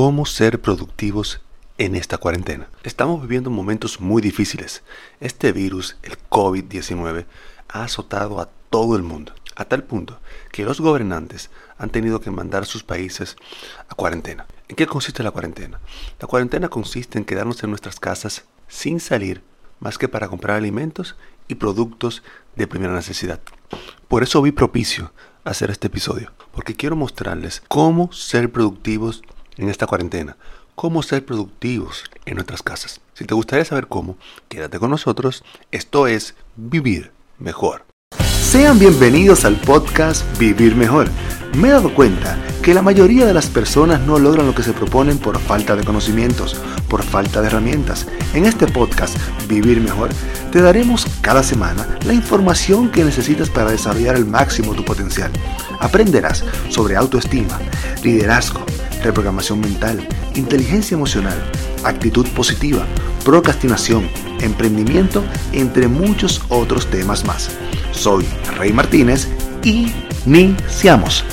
¿Cómo ser productivos en esta cuarentena? Estamos viviendo momentos muy difíciles. Este virus, el COVID-19, ha azotado a todo el mundo, a tal punto que los gobernantes han tenido que mandar sus países a cuarentena. ¿En qué consiste la cuarentena? La cuarentena consiste en quedarnos en nuestras casas sin salir más que para comprar alimentos y productos de primera necesidad. Por eso vi propicio hacer este episodio, porque quiero mostrarles cómo ser productivos en esta cuarentena, cómo ser productivos en nuestras casas. Si te gustaría saber cómo, quédate con nosotros. Esto es Vivir Mejor. Sean bienvenidos al podcast Vivir Mejor. Me he dado cuenta que la mayoría de las personas no logran lo que se proponen por falta de conocimientos, por falta de herramientas. En este podcast Vivir Mejor te daremos cada semana la información que necesitas para desarrollar al máximo tu potencial. Aprenderás sobre autoestima, liderazgo, reprogramación mental, inteligencia emocional, actitud positiva, procrastinación, emprendimiento, entre muchos otros temas más. Soy Rey Martínez y iniciamos.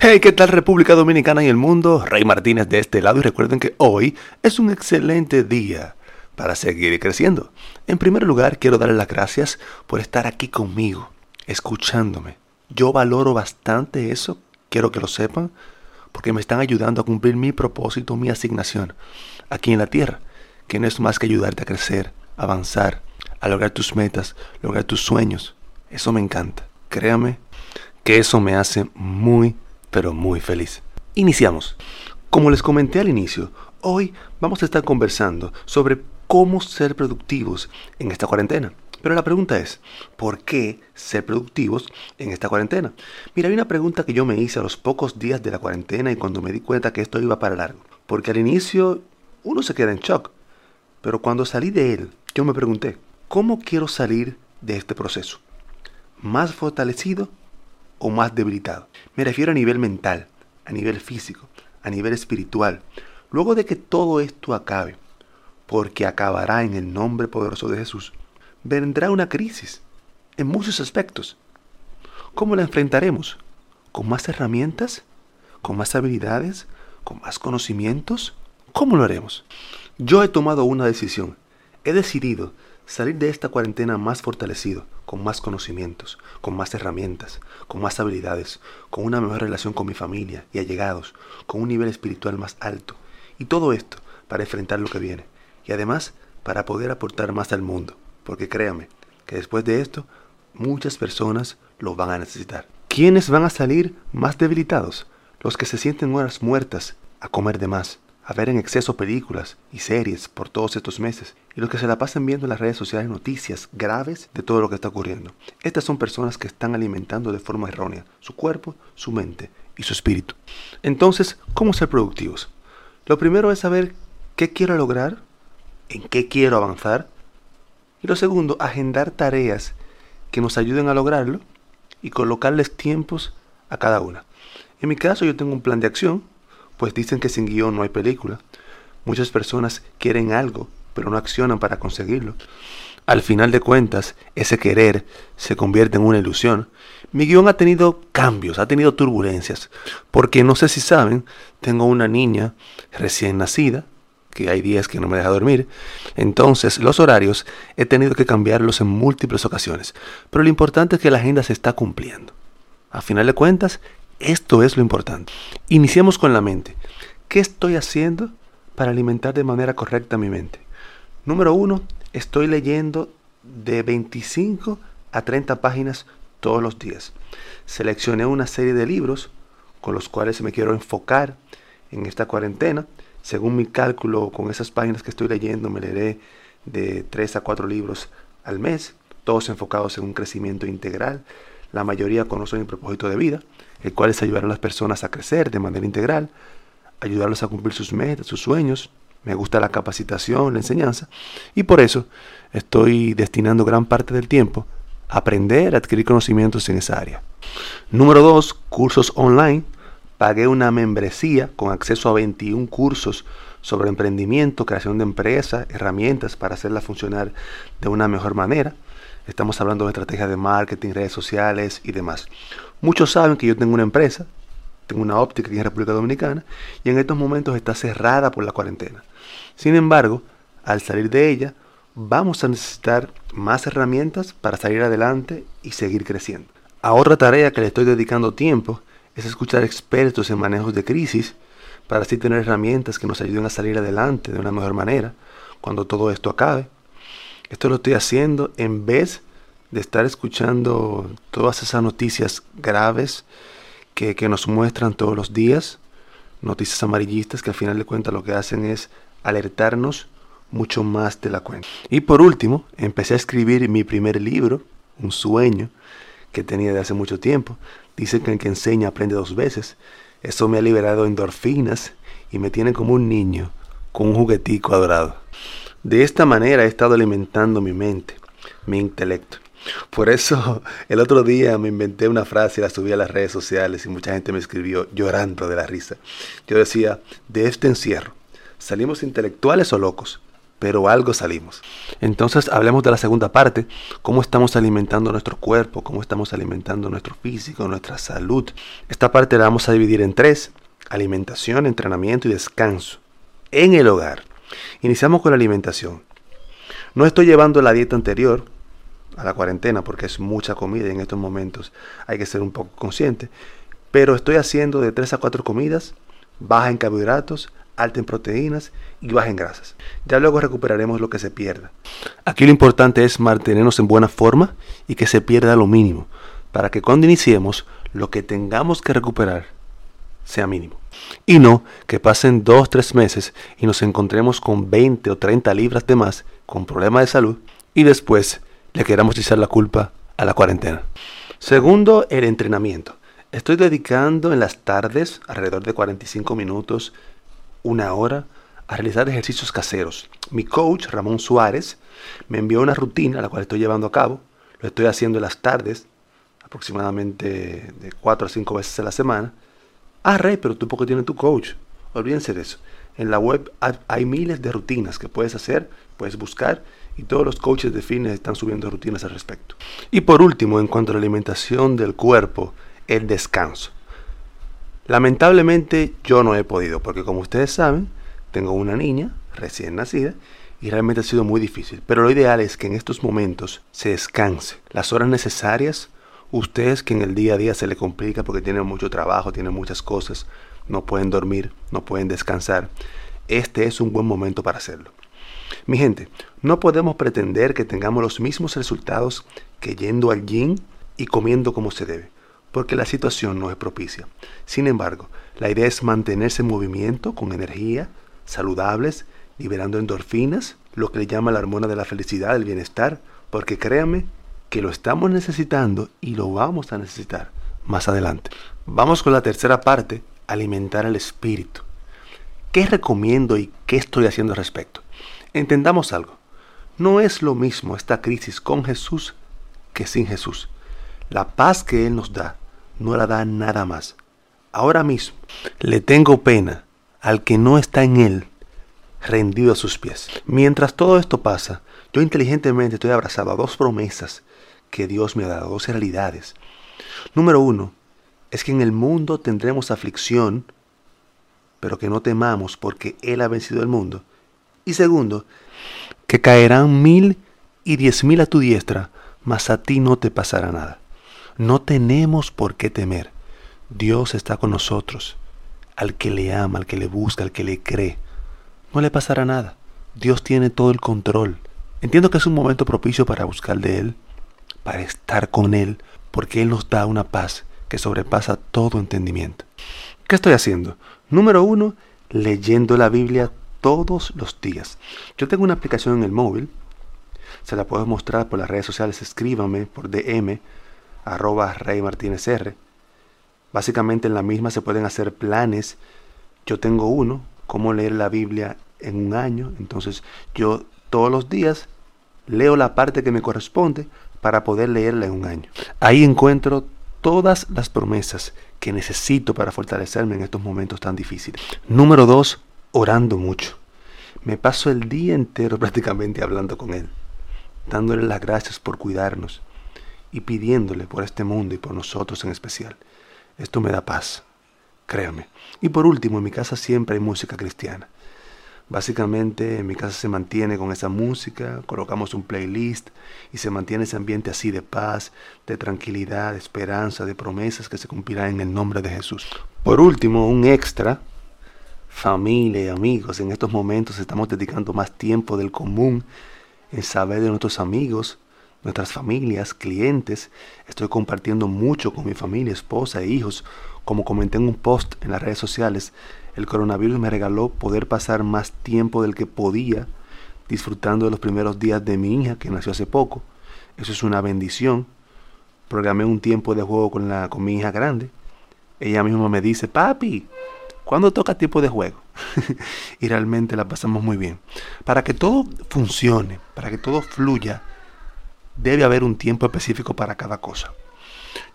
Hey, ¿qué tal República Dominicana y el mundo? Rey Martínez de este lado y recuerden que hoy es un excelente día para seguir creciendo. En primer lugar, quiero darles las gracias por estar aquí conmigo, escuchándome. Yo valoro bastante eso, quiero que lo sepan, porque me están ayudando a cumplir mi propósito, mi asignación aquí en la tierra, que no es más que ayudarte a crecer, avanzar, a lograr tus metas, lograr tus sueños. Eso me encanta. Créame que eso me hace muy, pero muy feliz. Iniciamos. Como les comenté al inicio, hoy vamos a estar conversando sobre cómo ser productivos en esta cuarentena. Pero la pregunta es, ¿por qué ser productivos en esta cuarentena? Mira, hay una pregunta que yo me hice a los pocos días de la cuarentena y cuando me di cuenta que esto iba para largo. Porque al inicio uno se queda en shock. Pero cuando salí de él, yo me pregunté, ¿cómo quiero salir de este proceso? ¿Más fortalecido o más debilitado? Me refiero a nivel mental, a nivel físico, a nivel espiritual. Luego de que todo esto acabe, porque acabará en el nombre poderoso de Jesús, vendrá una crisis en muchos aspectos. ¿Cómo la enfrentaremos? ¿Con más herramientas? ¿Con más habilidades? ¿Con más conocimientos? ¿Cómo lo haremos? Yo he tomado una decisión. He decidido salir de esta cuarentena más fortalecido, con más conocimientos, con más herramientas, con más habilidades, con una mejor relación con mi familia y allegados, con un nivel espiritual más alto. Y todo esto para enfrentar lo que viene. Y además para poder aportar más al mundo. Porque créame que después de esto muchas personas lo van a necesitar. ¿Quiénes van a salir más debilitados? Los que se sienten horas muertas a comer de más, a ver en exceso películas y series por todos estos meses, y los que se la pasan viendo en las redes sociales noticias graves de todo lo que está ocurriendo. Estas son personas que están alimentando de forma errónea su cuerpo, su mente y su espíritu. Entonces, ¿cómo ser productivos? Lo primero es saber qué quiero lograr, en qué quiero avanzar, y lo segundo, agendar tareas que nos ayuden a lograrlo y colocarles tiempos a cada una. En mi caso, yo tengo un plan de acción. Pues dicen que sin guión no hay película. Muchas personas quieren algo, pero no accionan para conseguirlo. Al final de cuentas, ese querer se convierte en una ilusión. Mi guión ha tenido cambios, ha tenido turbulencias. Porque no sé si saben, tengo una niña recién nacida, que hay días que no me deja dormir. Entonces, los horarios he tenido que cambiarlos en múltiples ocasiones. Pero lo importante es que la agenda se está cumpliendo. Al final de cuentas, esto es lo importante. Iniciemos con la mente. ¿Qué estoy haciendo para alimentar de manera correcta mi mente? Número 1, estoy leyendo de 25 a 30 páginas todos los días. Seleccioné una serie de libros con los cuales me quiero enfocar en esta cuarentena. Según mi cálculo, con esas páginas que estoy leyendo, me leeré de 3 a 4 libros al mes, todos enfocados en un crecimiento integral. La mayoría conocen el propósito de vida, el cual es ayudar a las personas a crecer de manera integral, ayudarlos a cumplir sus metas, sus sueños. Me gusta la capacitación, la enseñanza, y por eso estoy destinando gran parte del tiempo a aprender, a adquirir conocimientos en esa área. Número 2, cursos online. Pagué una membresía con acceso a 21 cursos sobre emprendimiento, creación de empresa, herramientas para hacerla funcionar de una mejor manera. Estamos hablando de estrategias de marketing, redes sociales y demás. Muchos saben que yo tengo una empresa, tengo una óptica aquí en República Dominicana, y en estos momentos está cerrada por la cuarentena. Sin embargo, al salir de ella, vamos a necesitar más herramientas para salir adelante y seguir creciendo. A otra tarea que le estoy dedicando tiempo es escuchar expertos en manejos de crisis para así tener herramientas que nos ayuden a salir adelante de una mejor manera cuando todo esto acabe. Esto lo estoy haciendo en vez de estar escuchando todas esas noticias graves que nos muestran todos los días, noticias amarillistas que al final de cuentas lo que hacen es alertarnos mucho más de la cuenta. Y por último, empecé a escribir mi primer libro, un sueño que tenía de hace mucho tiempo. Dicen que el que enseña aprende 2 veces. Eso me ha liberado endorfinas y me tiene como un niño con un juguetico adorado. De esta manera he estado alimentando mi mente, mi intelecto. Por eso el otro día me inventé una frase y la subí a las redes sociales y mucha gente me escribió llorando de la risa. Yo decía, de este encierro, ¿salimos intelectuales o locos? Pero algo salimos. Entonces hablemos de la segunda parte, cómo estamos alimentando nuestro cuerpo, cómo estamos alimentando nuestro físico, nuestra salud. Esta parte la vamos a dividir en 3, alimentación, entrenamiento y descanso. En el hogar, iniciamos con la alimentación. No estoy llevando la dieta anterior a la cuarentena porque es mucha comida y en estos momentos hay que ser un poco consciente, pero estoy haciendo de 3 a 4 comidas, baja en carbohidratos, alta en proteínas y baja en grasas. Ya luego recuperaremos lo que se pierda. Aquí lo importante es mantenernos en buena forma y que se pierda lo mínimo, para que cuando iniciemos, lo que tengamos que recuperar sea mínimo. Y no que pasen 2-3 meses y nos encontremos con 20 o 30 libras de más, con problemas de salud, y después le queramos echar la culpa a la cuarentena. Segundo, el entrenamiento. Estoy dedicando en las tardes, alrededor de 45 minutos, 1 hora, a realizar ejercicios caseros. Mi coach, Ramón Suárez, me envió una rutina, la cual estoy llevando a cabo. Lo estoy haciendo en las tardes, aproximadamente de 4 a 5 veces a la semana. Ah, Rey, pero tú poco tienes tu coach. Olvídense de eso. En la web hay miles de rutinas que puedes hacer, puedes buscar, y todos los coaches de fitness están subiendo rutinas al respecto. Y por último, en cuanto a la alimentación del cuerpo, el descanso. Lamentablemente yo no he podido, porque como ustedes saben, tengo una niña recién nacida y realmente ha sido muy difícil. Pero lo ideal es que en estos momentos se descanse las horas necesarias. Ustedes que en el día a día se les complica porque tienen mucho trabajo, tienen muchas cosas, no pueden dormir, no pueden descansar. Este es un buen momento para hacerlo. Mi gente, no podemos pretender que tengamos los mismos resultados que yendo al gym y comiendo como se debe, porque la situación no es propicia. Sin embargo, la idea es mantenerse en movimiento, con energía, saludables, liberando endorfinas, lo que le llama la hormona de la felicidad, del bienestar, porque créanme que lo estamos necesitando y lo vamos a necesitar más adelante. Vamos con la tercera parte, alimentar el espíritu. ¿Qué recomiendo y qué estoy haciendo al respecto? Entendamos algo, no es lo mismo esta crisis con Jesús que sin Jesús. La paz que Él nos da, no la da nada más. Ahora mismo, le tengo pena al que no está en Él, rendido a sus pies. Mientras todo esto pasa, yo inteligentemente estoy abrazado a 2 promesas que Dios me ha dado, 2 realidades. Número 1, es que en el mundo tendremos aflicción, pero que no temamos porque Él ha vencido el mundo. Y segundo, que caerán 1000 y 10.000 a tu diestra, mas a ti no te pasará nada. No tenemos por qué temer. Dios está con nosotros. Al que le ama, al que le busca, al que le cree, no le pasará nada. Dios tiene todo el control. Entiendo que es un momento propicio para buscar de Él, para estar con Él, porque Él nos da una paz que sobrepasa todo entendimiento. ¿Qué estoy haciendo? Número 1, leyendo la Biblia todos los días. Yo tengo una aplicación en el móvil. Se la puedo mostrar por las redes sociales. Escríbame por DM, @Rey Martínez R. Básicamente en la misma se pueden hacer planes. Yo tengo uno, cómo leer la Biblia en un año. Entonces yo todos los días leo la parte que me corresponde para poder leerla en un año. Ahí encuentro todas las promesas que necesito para fortalecerme en estos momentos tan difíciles. Número 2, orando mucho. Me paso el día entero prácticamente hablando con Él. dándole las gracias por cuidarnos y pidiéndole por este mundo y por nosotros en especial. Esto me da paz, créame. Y por último, en mi casa siempre hay música cristiana. Básicamente, en mi casa se mantiene con esa música, colocamos un playlist y se mantiene ese ambiente así de paz, de tranquilidad, de esperanza, de promesas que se cumplirán en el nombre de Jesús. Por último, un extra, familia y amigos. En estos momentos estamos dedicando más tiempo del común en saber de nuestros amigos, nuestras familias, clientes. Estoy compartiendo mucho con mi familia, esposa e hijos. Como comenté en un post en las redes sociales, el coronavirus me regaló poder pasar más tiempo del que podía disfrutando de los primeros días de mi hija que nació hace poco. Eso es una bendición. Programé un tiempo de juego con mi hija grande. Ella misma me dice, papi, ¿cuándo toca tiempo de juego? Y realmente la pasamos muy bien. Para que todo funcione, para que todo fluya, debe haber un tiempo específico para cada cosa.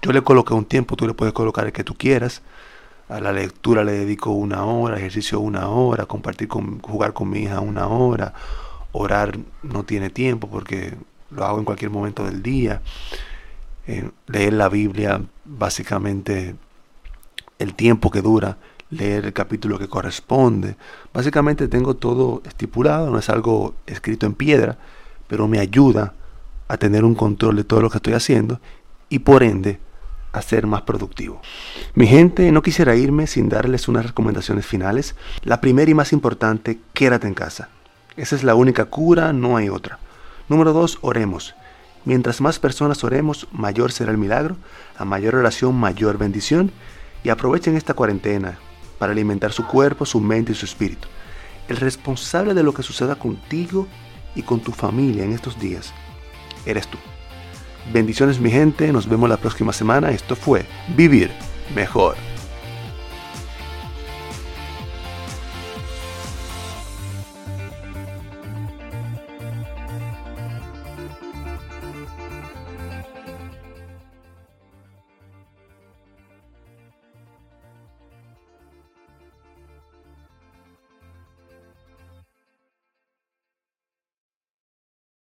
Yo le coloqué un tiempo, tú le puedes colocar el que tú quieras. A la lectura le dedico 1 hora, ejercicio 1 hora, jugar con mi hija 1 hora, orar no tiene tiempo porque lo hago en cualquier momento del día, leer la Biblia, básicamente el tiempo que dura, leer el capítulo que corresponde. Básicamente tengo todo estipulado, no es algo escrito en piedra, pero me ayuda a tener un control de todo lo que estoy haciendo y por ende a ser más productivo. Mi gente, no quisiera irme sin darles unas recomendaciones finales. La primera y más importante, quédate en casa. Esa es la única cura, no hay otra. Número 2, oremos. Mientras más personas oremos, mayor será el milagro. A mayor oración, mayor bendición. Y aprovechen esta cuarentena para alimentar su cuerpo, su mente y su espíritu. El responsable de lo que suceda contigo y con tu familia en estos días, eres tú. Bendiciones mi gente, nos vemos la próxima semana. Esto fue Vivir Mejor.